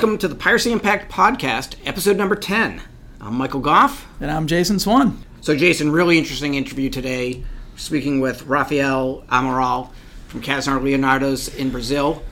Welcome to the Piracy Impact podcast, episode number 10. I'm Michael Goff. And I'm Jason Swan. So Jason, really interesting interview today. We're speaking with Rafael Amaral from Kasznar Leonardos in Brazil,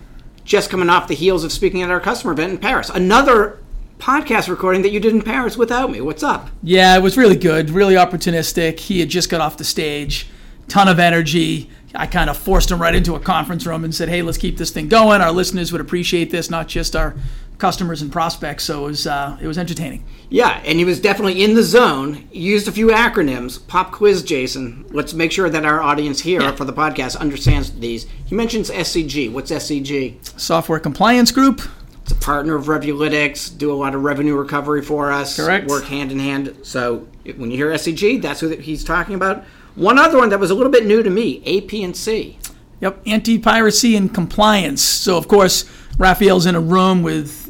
just coming off the heels of speaking at our customer event in Paris. Another podcast recording that you did in Paris without me. What's up? Yeah, it was really good, really opportunistic. He had just got off the stage, ton of energy. I kind of forced him right into a conference room and said, hey, let's keep this thing going. Our listeners would appreciate this, not just our customers and prospects. So it was entertaining. Yeah, and he was definitely in the zone. Used a few acronyms. Pop quiz, Jason. Let's make sure that our audience here for the podcast understands these. He mentions SCG. What's SCG? Software Compliance Group. It's a partner of Revulytics. Do a lot of revenue recovery for us. Correct. Work hand in hand. So when you hear SCG, that's who he's talking about. One other one that was a little bit new to me, AP&C. Yep, anti-piracy and compliance. So, of course, Rafael's in a room with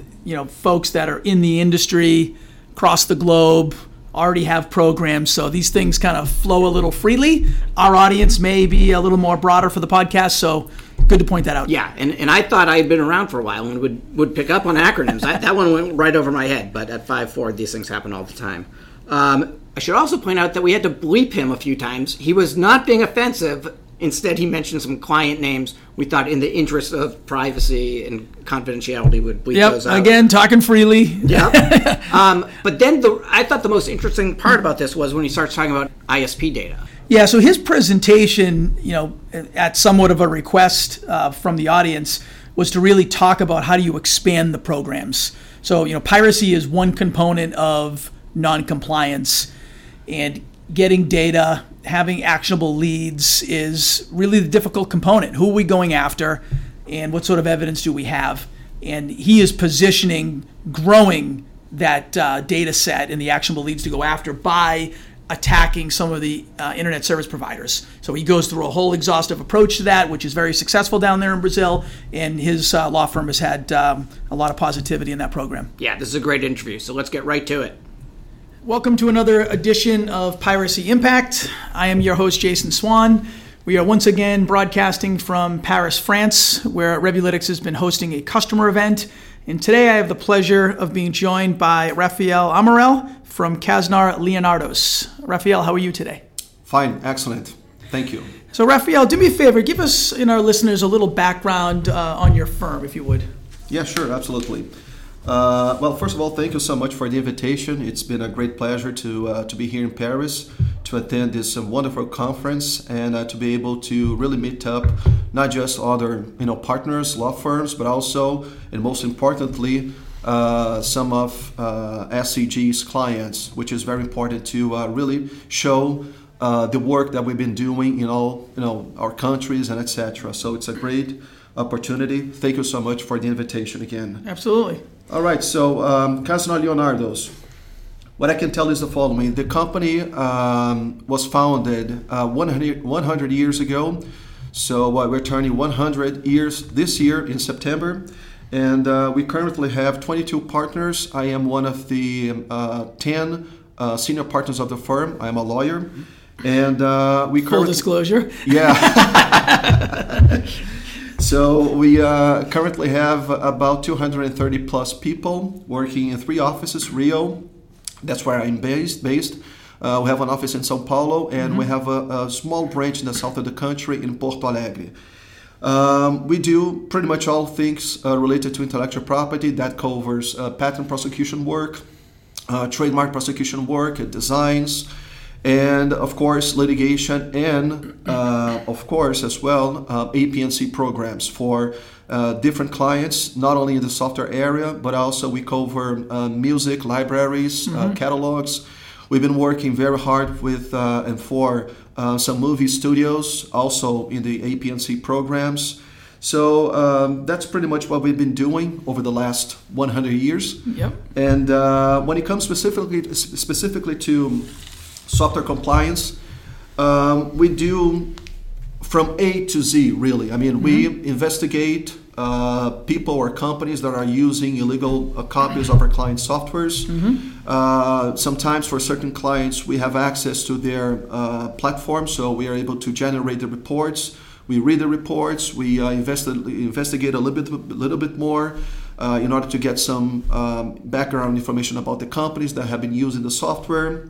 folks that are in the industry, across the globe, already have programs. So these things kind of flow a little freely. Our audience may be a little more broader for the podcast, so good to point that out. Yeah, and I thought I had been around for a while and would pick up on acronyms. That one went right over my head, but at 5'4", these things happen all the time. I should also point out that we had to bleep him a few times. He was not being offensive. Instead, he mentioned some client names. We thought in the interest of privacy and confidentiality would bleep those out. Again, talking freely. Yep. But then I thought the most interesting part about this was when he starts talking about ISP data. Yeah, so his presentation, at somewhat of a request from the audience, was to really talk about how do you expand the programs. So, piracy is one component of non-compliance, and getting data, having actionable leads is really the difficult component. Who are we going after, and what sort of evidence do we have? And he is positioning, growing that data set and the actionable leads to go after by attacking some of the internet service providers. So he goes through a whole exhaustive approach to that, which is very successful down there in Brazil, and his law firm has had a lot of positivity in that program. Yeah, this is a great interview, so let's get right to it. Welcome to another edition of Piracy Impact. I am your host, Jason Swan. We are once again broadcasting from Paris, France, where Revulytics has been hosting a customer event. And today I have the pleasure of being joined by Rafael Amaral from Kasznar Leonardos. Rafael, how are you today? Fine, excellent. Thank you. So Rafael, do me a favor, give us and our listeners a little background on your firm, if you would. Yeah, sure, absolutely. Well, first of all, thank you so much for the invitation. It's been a great pleasure to be here in Paris, to attend this wonderful conference, and to be able to really meet up not just other partners, law firms, but also, and most importantly, some of SCG's clients, which is very important to really show the work that we've been doing in all our countries and etc. So it's a great opportunity. Thank you so much for the invitation again. Absolutely. All right, so Kasznar Leonardos. What I can tell is the following. The company was founded 100 years ago. So we're turning 100 years this year in September. And we currently have 22 partners. I am one of the 10 senior partners of the firm. I'm a lawyer. And we currently... Full disclosure. Yeah. So we currently have about 230 plus people working in three offices. Rio, that's where I'm based. We have an office in São Paulo, and we have a small branch in the south of the country in Porto Alegre. We do pretty much all things related to intellectual property. That covers patent prosecution work, trademark prosecution work, designs, and of course litigation, and of course as well AP&C programs for different clients, not only in the software area, but also we cover music, libraries, catalogs. We've been working very hard with and for some movie studios also in the AP&C programs. So that's pretty much what we've been doing over the last 100 years. Yep. And when it comes specifically to software compliance, we do from A to Z, really. I mean, we investigate people or companies that are using illegal copies of our client softwares. Sometimes for certain clients, we have access to their platform, so we are able to generate the reports. We read the reports, we investigate a little bit more, in order to get some background information about the companies that have been using the software.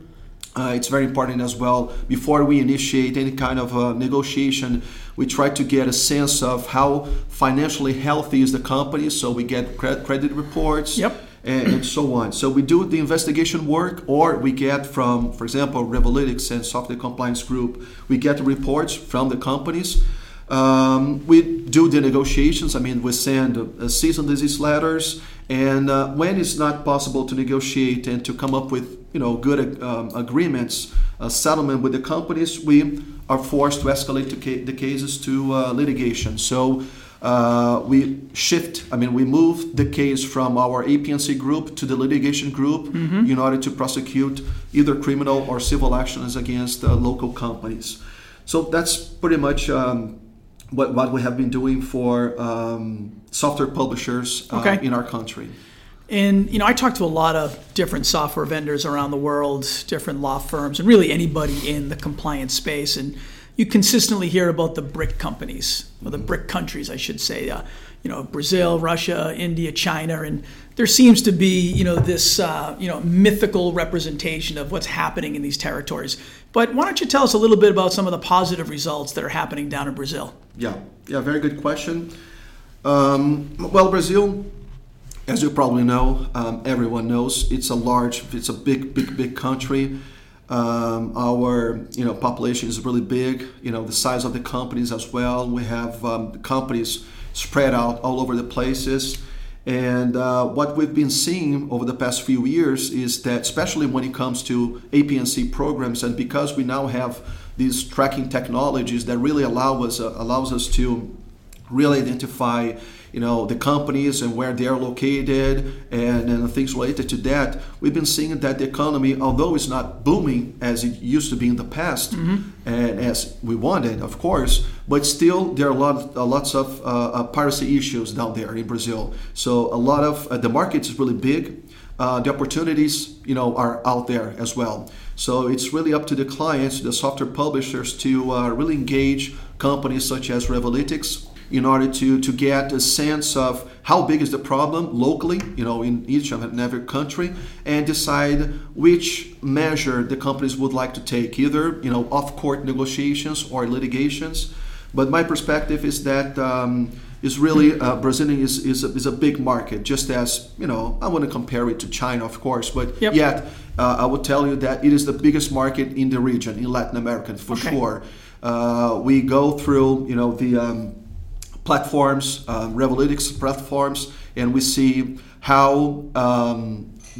It's very important as well, before we initiate any kind of negotiation, we try to get a sense of how financially healthy is the company, so we get credit reports. Yep. And so on. So we do the investigation work, or we get from, for example, Revulytics and Software Compliance Group, we get reports from the companies. We do the negotiations. I mean, we send cease and desist letters, and when it's not possible to negotiate and to come up with good agreements, settlement with the companies, we are forced to escalate the cases to litigation. So. We move the case from our AP&C group to the litigation group in order to prosecute either criminal or civil actions against local companies. So that's pretty much what we have been doing for software publishers in our country. And, I talk to a lot of different software vendors around the world, different law firms, and really anybody in the compliance space. And you consistently hear about the BRIC companies, or the BRIC countries, I should say, Brazil, Russia, India, China, and there seems to be, this, mythical representation of what's happening in these territories. But why don't you tell us a little bit about some of the positive results that are happening down in Brazil? Yeah, very good question. Brazil, as you probably know, everyone knows, it's a big country. Our population is really big. The size of the companies as well. We have companies spread out all over the places, and what we've been seeing over the past few years is that, especially when it comes to AP&C programs, and because we now have these tracking technologies that really allows us to really identify the companies and where they are located and things related to that, we've been seeing that the economy, although it's not booming as it used to be in the past, and as we wanted, of course, but still there are lots of piracy issues down there in Brazil. So a lot of the market is really big. The opportunities, are out there as well. So it's really up to the clients, the software publishers, to really engage companies such as Revulytics, in order to get a sense of how big is the problem locally, in each and every country, and decide which measure the companies would like to take, either, off-court negotiations or litigations. But my perspective is that it's really, Brazil is a big market, just as, I want to compare it to China, of course, but yet I would tell you that it is the biggest market in the region, in Latin America, for sure. We go through, the platforms, Revulytics platforms, and we see how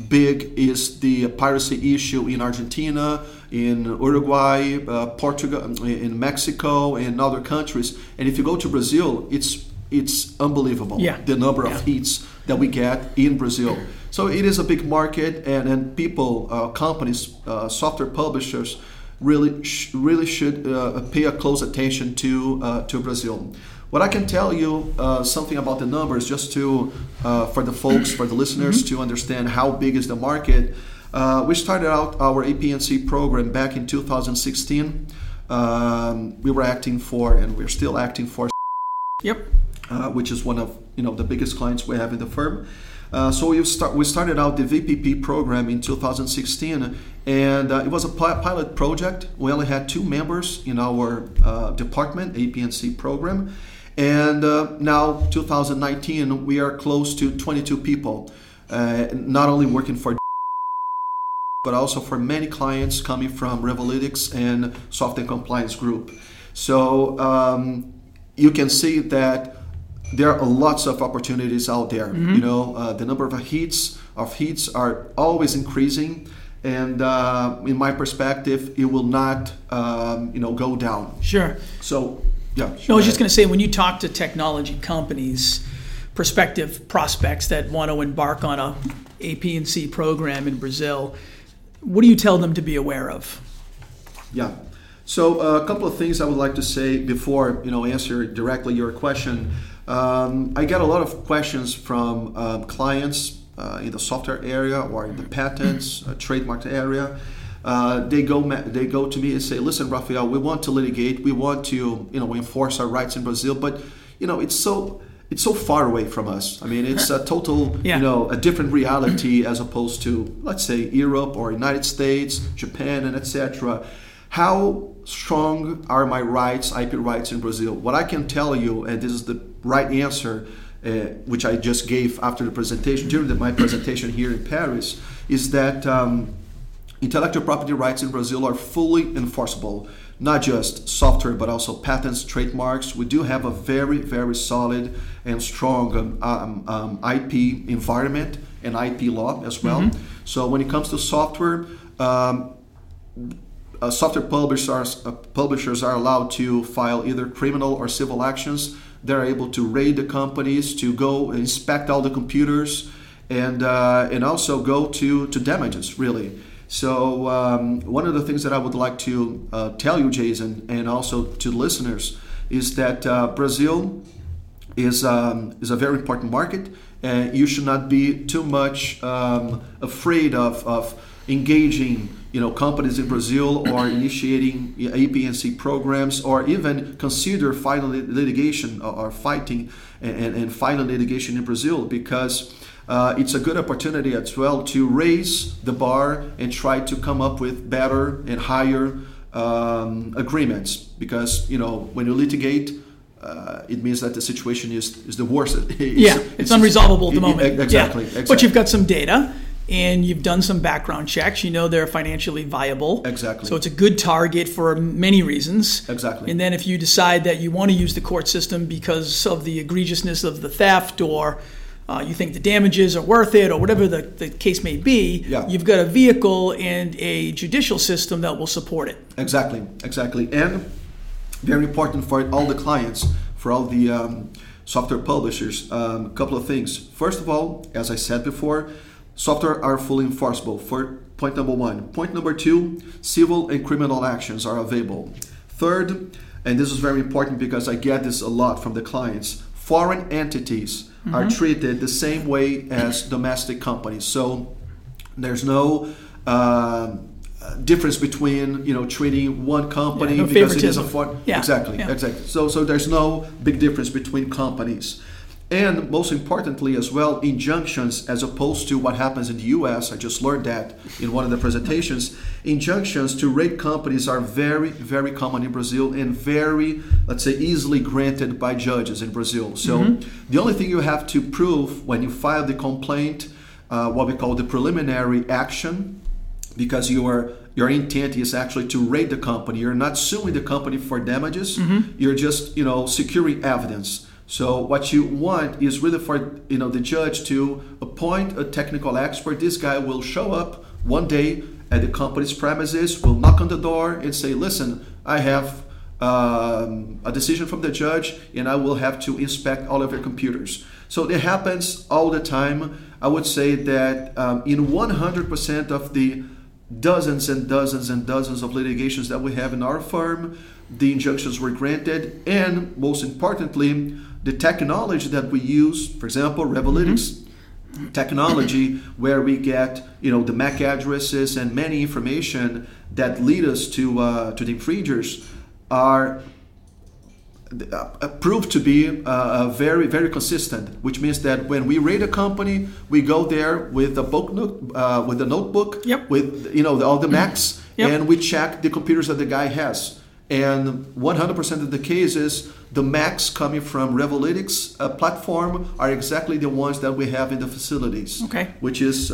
big is the piracy issue in Argentina, in Uruguay, Portugal, in Mexico, and other countries. And if you go to Brazil, it's unbelievable, the number of hits that we get in Brazil. So it is a big market, and people, companies, software publishers really should pay a close attention to Brazil. What I can tell you something about the numbers, just to for the folks, for the listeners, to understand how big is the market. We started out our AP&C program back in 2016. We were acting for, and we're still acting for, which is one of the biggest clients we have in the firm. We started out the VPP program in 2016, and it was a pilot project. We only had 2 members in our department, AP&C program. And now, 2019, we are close to 22 people, not only working for but also for many clients coming from Revulytics and Software Compliance Group. So you can see that there are lots of opportunities out there. The number of hits are always increasing. And in my perspective, it will not, go down. Sure. So, yeah. Sure. No, I was just going to say, when you talk to technology companies, prospective prospects that want to embark on a AP&C program in Brazil, what do you tell them to be aware of? Yeah. So a couple of things I would like to say before, answer directly your question. I get a lot of questions from clients in the software area or in the patents, trademark area. They go to me and say, "Listen, Rafael, we want to litigate. We want to, enforce our rights in Brazil, but it's so it's so far away from us. I mean, it's a total, a different reality as opposed to, let's say, Europe or United States, Japan, and etc. How strong are my rights, IP rights in Brazil? What I can tell you, and this is the right answer, which I just gave after the presentation, during my presentation here in Paris, is that intellectual property rights in Brazil are fully enforceable. Not just software, but also patents, trademarks. We do have a very, very solid and strong IP environment and IP law as well. Mm-hmm. So when it comes to software, software publishers are allowed to file either criminal or civil actions. They're able to raid the companies, to go and inspect all the computers, and also go to damages, really. So one of the things that I would like to tell you, Jason, and also to listeners, is that Brazil is a very important market, and you should not be too much afraid of engaging, companies in Brazil or initiating AP&C programs, or even consider final litigation or fighting and final litigation in Brazil, because it's a good opportunity as well to raise the bar and try to come up with better and higher agreements. Because, when you litigate, it means that the situation is the worst. It's unresolvable at the moment. Exactly. But you've got some data and you've done some background checks. You know they're financially viable. Exactly. So it's a good target for many reasons. Exactly. And then if you decide that you want to use the court system because of the egregiousness of the theft, or you think the damages are worth it, or whatever the case may be, you've got a vehicle and a judicial system that will support it. Exactly. And very important for all the clients, for all the software publishers, a couple of things. First of all, as I said before, software are fully enforceable for point number one. Point number two, civil and criminal actions are available. Third, and this is very important because I get this a lot from the clients, foreign entities are treated the same way as domestic companies. So there's no difference between treating one company because it is a foreign. Exactly. So there's no big difference between companies. And most importantly as well, injunctions, as opposed to what happens in the US. I just learned that in one of the presentations. Injunctions to raid companies are very, very common in Brazil and very, let's say, easily granted by judges in Brazil. So the only thing you have to prove when you file the complaint, what we call the preliminary action, because your intent is actually to raid the company. You're not suing the company for damages. You're just, securing evidence. So what you want is really for the judge to appoint a technical expert. This guy will show up one day at the company's premises, will knock on the door and say, listen, I have a decision from the judge and I will have to inspect all of your computers. So it happens all the time. I would say that in 100% of the dozens and dozens and dozens of litigations that we have in our firm, the injunctions were granted. And most importantly, the technology that we use, for example, Revulytics technology, where we get the MAC addresses and many information that lead us to the infringers, are proved to be very, very consistent, which means that when we raid a company, we go there with a notebook, with all the MACs, and we check the computers that the guy has. And 100% of the cases, the MACs coming from Revulytics platform are exactly the ones that we have in the facilities, which is,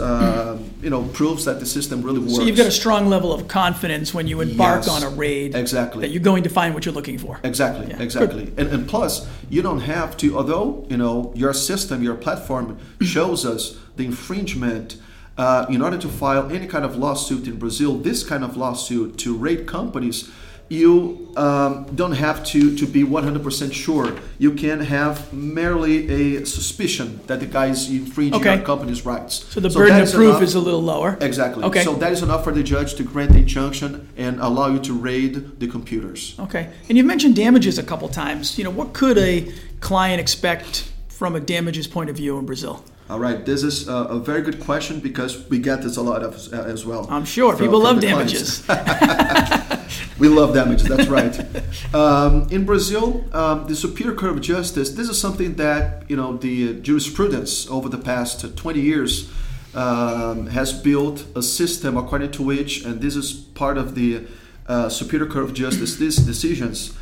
proves that the system really works. So you've got a strong level of confidence when you embark on a raid that you're going to find what you're looking for. Exactly. And plus, you don't have to, although, your system, your platform shows us the infringement. In order to file any kind of lawsuit in Brazil, this kind of lawsuit to raid companies, you don't have to be 100% sure. You can have merely a suspicion that the guy is infringing our company's rights. So the burden of proof is a little lower. Exactly. Okay. So that is enough for the judge to grant the injunction and allow you to raid the computers. Okay. And you've mentioned damages a couple times. What could a client expect from a damages point of view in Brazil? All right, this is a very good question because we get this a lot as well. I'm sure people love damages. We love damages, that's right. In Brazil, the superior court of justice, this is something that, you know, the jurisprudence over the past 20 years has built a system according to which, and this is part of the superior court of justice, these decisions,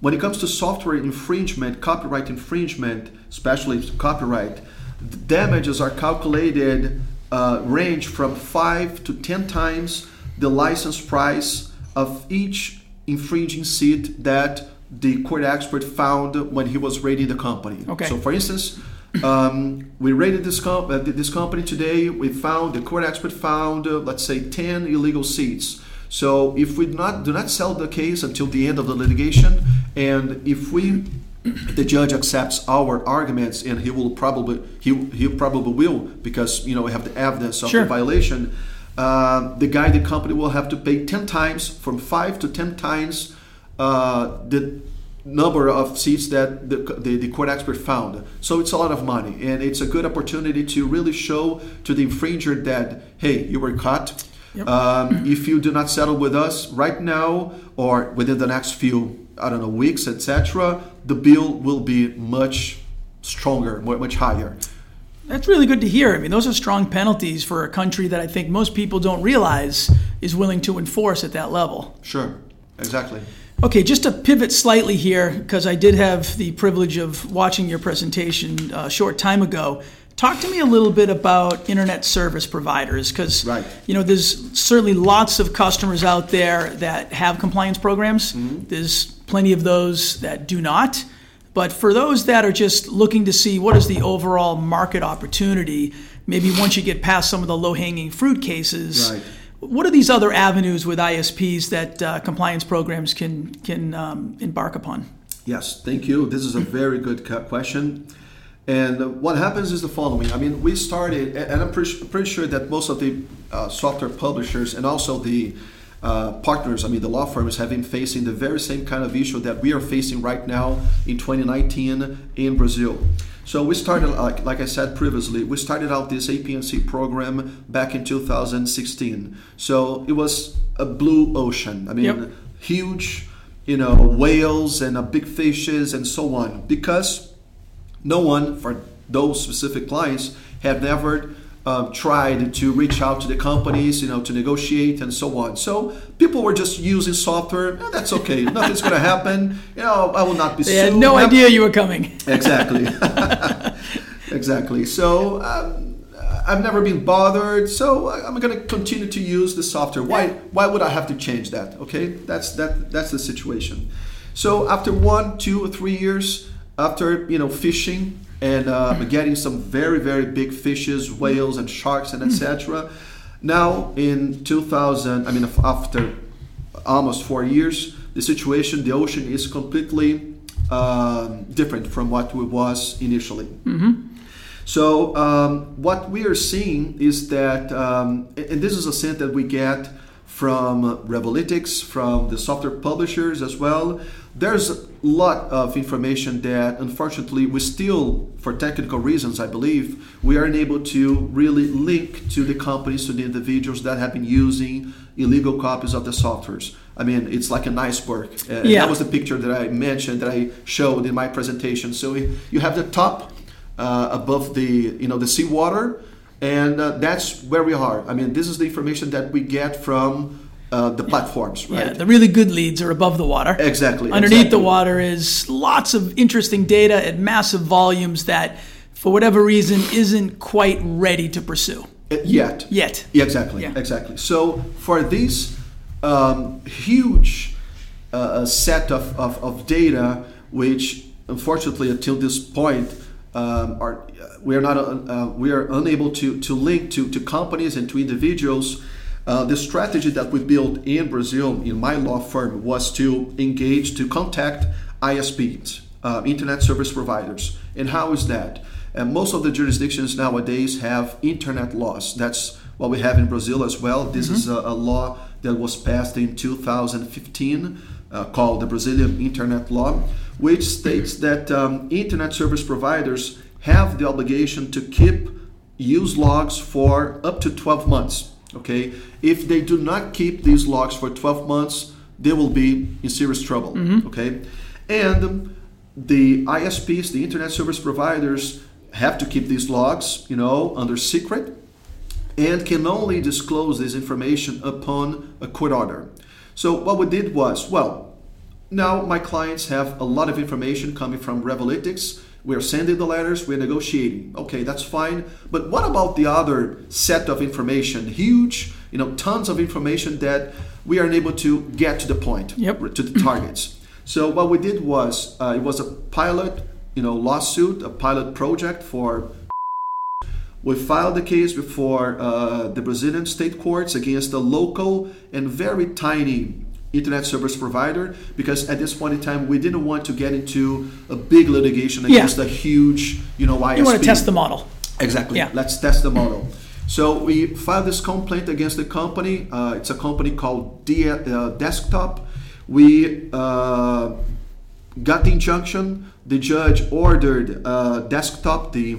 when it comes to software infringement, copyright infringement, especially copyright, the damages are calculated range from 5 to 10 times the license price of each infringing suit that the court expert found when he was rating the company. Okay. So, for instance, we rated this company today. We found the court expert found, let's say, 10 illegal suits. So, if we do not sell the case until the end of the litigation, and if the judge accepts our arguments, and he probably will because, you know, we have the evidence of the violation. The company will have to pay 10 times, from 5 to 10 times, the number of seats that the court expert found. So it's a lot of money, and it's a good opportunity to really show to the infringer that, hey, you were caught. Yep. If you do not settle with us right now or within the next few, weeks, etc., the bill will be much stronger, much higher. That's really good to hear. I mean, those are strong penalties for a country that I think most people don't realize is willing to enforce at that level. Sure, exactly. Okay, just to pivot slightly here, because I did have the privilege of watching your presentation a short time ago. Talk to me a little bit about internet service providers, because you know, there's certainly lots of customers out there that have compliance programs. Mm-hmm. There's plenty of those that do not. But for those that are just looking to see what is the overall market opportunity, maybe once you get past some of the low-hanging fruit cases, what are these other avenues with ISPs that compliance programs can embark upon? Yes, thank you. This is a very good question. And what happens is the following. I mean, we started, and I'm pretty sure that most of the software publishers and also the partners, the law firms have been facing the very same kind of issue that we are facing right now in 2019 in Brazil. So we started, like I said previously, we started out this AP&C program back in 2016. So it was a blue ocean. Huge, whales and big fishes and so on, because no one for those specific clients had never tried to reach out to the companies, to negotiate and so on. So people were just using software. Oh, that's okay. Nothing's going to happen. I will not be sued. They had no idea you were coming. Exactly. Exactly. So I've never been bothered. So I'm going to continue to use the software. Why would I have to change that? Okay, that's the situation. So after 1, 2, or 3 years, after phishing, and getting some very, very big fishes, whales, and sharks, and etc. Now, in 2000, after almost 4 years, the situation, the ocean is completely different from what it was initially. Mm-hmm. So, what we are seeing is that, and this is a sense that we get from Revulytics, from the software publishers as well. There's a lot of information that, unfortunately, we still, for technical reasons, I believe, we aren't able to really link to the companies, to the individuals that have been using illegal copies of the softwares. It's like an iceberg. That was the picture that I mentioned, that I showed in my presentation. So you have the top above the, the seawater. And that's where we are. This is the information that we get from the platforms, right? Yeah, the really good leads are above the water. Exactly. Underneath the water is lots of interesting data at massive volumes that, for whatever reason, isn't quite ready to pursue. Yet. Yeah, exactly. Yeah. Exactly. So for these huge set of data, which unfortunately until this point we are unable to link to companies and to individuals. The strategy that we built in Brazil, in my law firm, was to engage, to contact ISPs, internet service providers. And how is that? And most of the jurisdictions nowadays have internet laws. That's what we have in Brazil as well. This is a law that was passed in 2015 called the Brazilian Internet Law, which states that internet service providers have the obligation to keep use logs for up to 12 months. Okay, if they do not keep these logs for 12 months, they will be in serious trouble. Mm-hmm. Okay, and the ISPs, the internet service providers, have to keep these logs, you know, under secret, and can only disclose this information upon a court order. So what we did was, well, now my clients have a lot of information coming from Revulytics. We're sending the letters, we're negotiating. Okay, that's fine. But what about the other set of information? Huge, you know, tons of information that we are unable to get to the point, to the targets. So what we did was, it was a pilot, you know, lawsuit, a pilot project for... We filed the case before the Brazilian state courts against a local and very tiny internet service provider, because at this point in time we didn't want to get into a big litigation against a huge, you know, ISP. You want to test the model. Exactly. Yeah. Let's test the model. So we filed this complaint against the company. It's a company called Desktop. We got the injunction. The judge ordered Desktop, the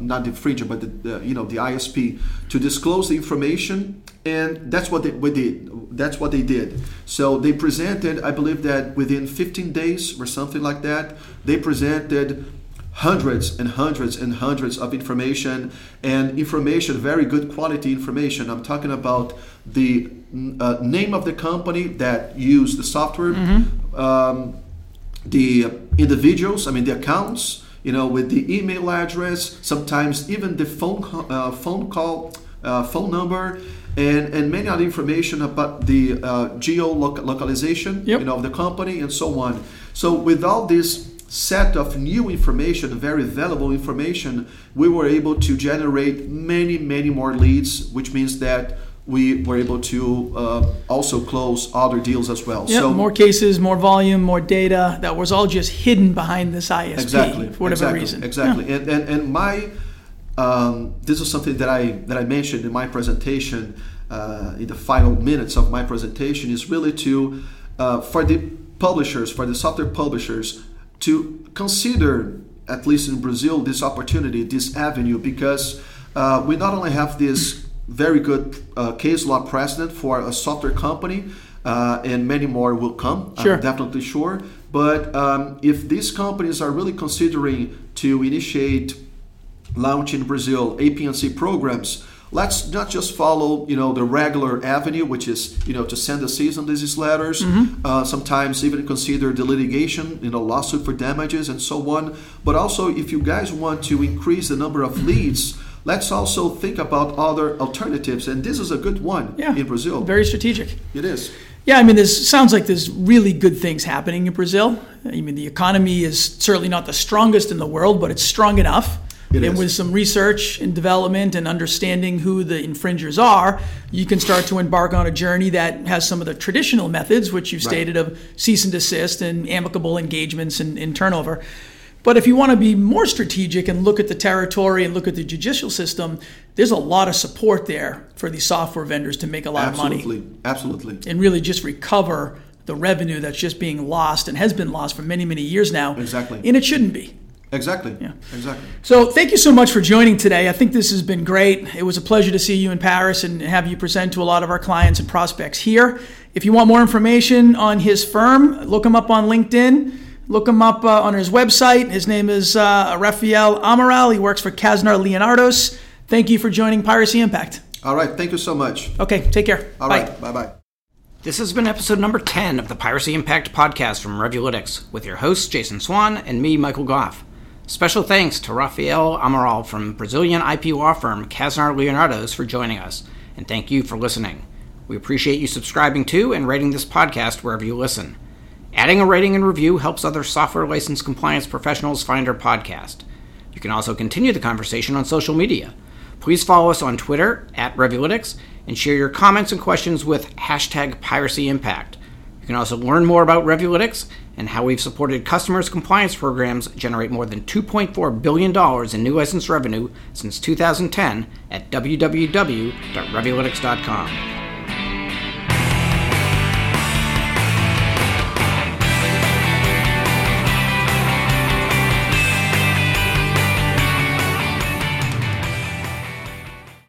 not the infringer, but the you know, the ISP, to disclose the information, and that's what we did. That's what they did. So they presented, I believe that within 15 days or something like that, they presented hundreds and hundreds and hundreds of information, and information, very good quality information. I'm talking about the name of the company that used the software, the individuals, I mean the accounts, you know, with the email address, sometimes even the phone number, and many other information about the geolocalization, you know, of the company and so on. So with all this set of new information, very valuable information, we were able to generate many, many more leads, which means that we were able to also close other deals as well. Yep, so more cases, more volume, more data that was all just hidden behind this ISP for whatever reason. Exactly. Yeah. And my this is something that I mentioned in my presentation, in the final minutes of my presentation, is really to for the publishers, for the software publishers, to consider, at least in Brazil, this opportunity, this avenue, because we not only have this very good case law precedent for a software company, and many more will come, I'm definitely sure. But if these companies are really considering to initiate, launch in Brazil, AP&C programs, let's not just follow, you know, the regular avenue, which is, you know, to send the cease and desist letters, sometimes even consider the litigation, you know, lawsuit for damages and so on. But also, if you guys want to increase the number of leads, let's also think about other alternatives, and this is a good one in Brazil. Very strategic. It is. Yeah, I mean, this sounds like there's really good things happening in Brazil. I mean, the economy is certainly not the strongest in the world, but it's strong enough. And with some research and development and understanding who the infringers are, you can start to embark on a journey that has some of the traditional methods, which you've stated, of cease and desist and amicable engagements and turnover. But if you want to be more strategic and look at the territory and look at the judicial system, there's a lot of support there for these software vendors to make a lot of money. Absolutely. And really just recover the revenue that's just being lost and has been lost for many, many years now. Exactly. And it shouldn't be. Exactly. Yeah. Exactly. So thank you so much for joining today. I think this has been great. It was a pleasure to see you in Paris and have you present to a lot of our clients and prospects here. If you want more information on his firm, look him up on LinkedIn. Look him up on his website. His name is Rafael Amaral. He works for Kasznar Leonardos. Thank you for joining Piracy Impact. All right. Thank you so much. Okay. Take care. All right. Bye-bye. This has been episode number 10 of the Piracy Impact podcast from Revulytics with your hosts, Jason Swan, and me, Michael Goff. Special thanks to Rafael Amaral from Brazilian IP law firm Kasznar Leonardos for joining us. And thank you for listening. We appreciate you subscribing to and rating this podcast wherever you listen. Adding a rating and review helps other software license compliance professionals find our podcast. You can also continue the conversation on social media. Please follow us on Twitter @Revulytics and share your comments and questions with #PiracyImpact. You can also learn more about Revulytics and how we've supported customers' compliance programs generate more than $2.4 billion in new license revenue since 2010 at www.revulytics.com.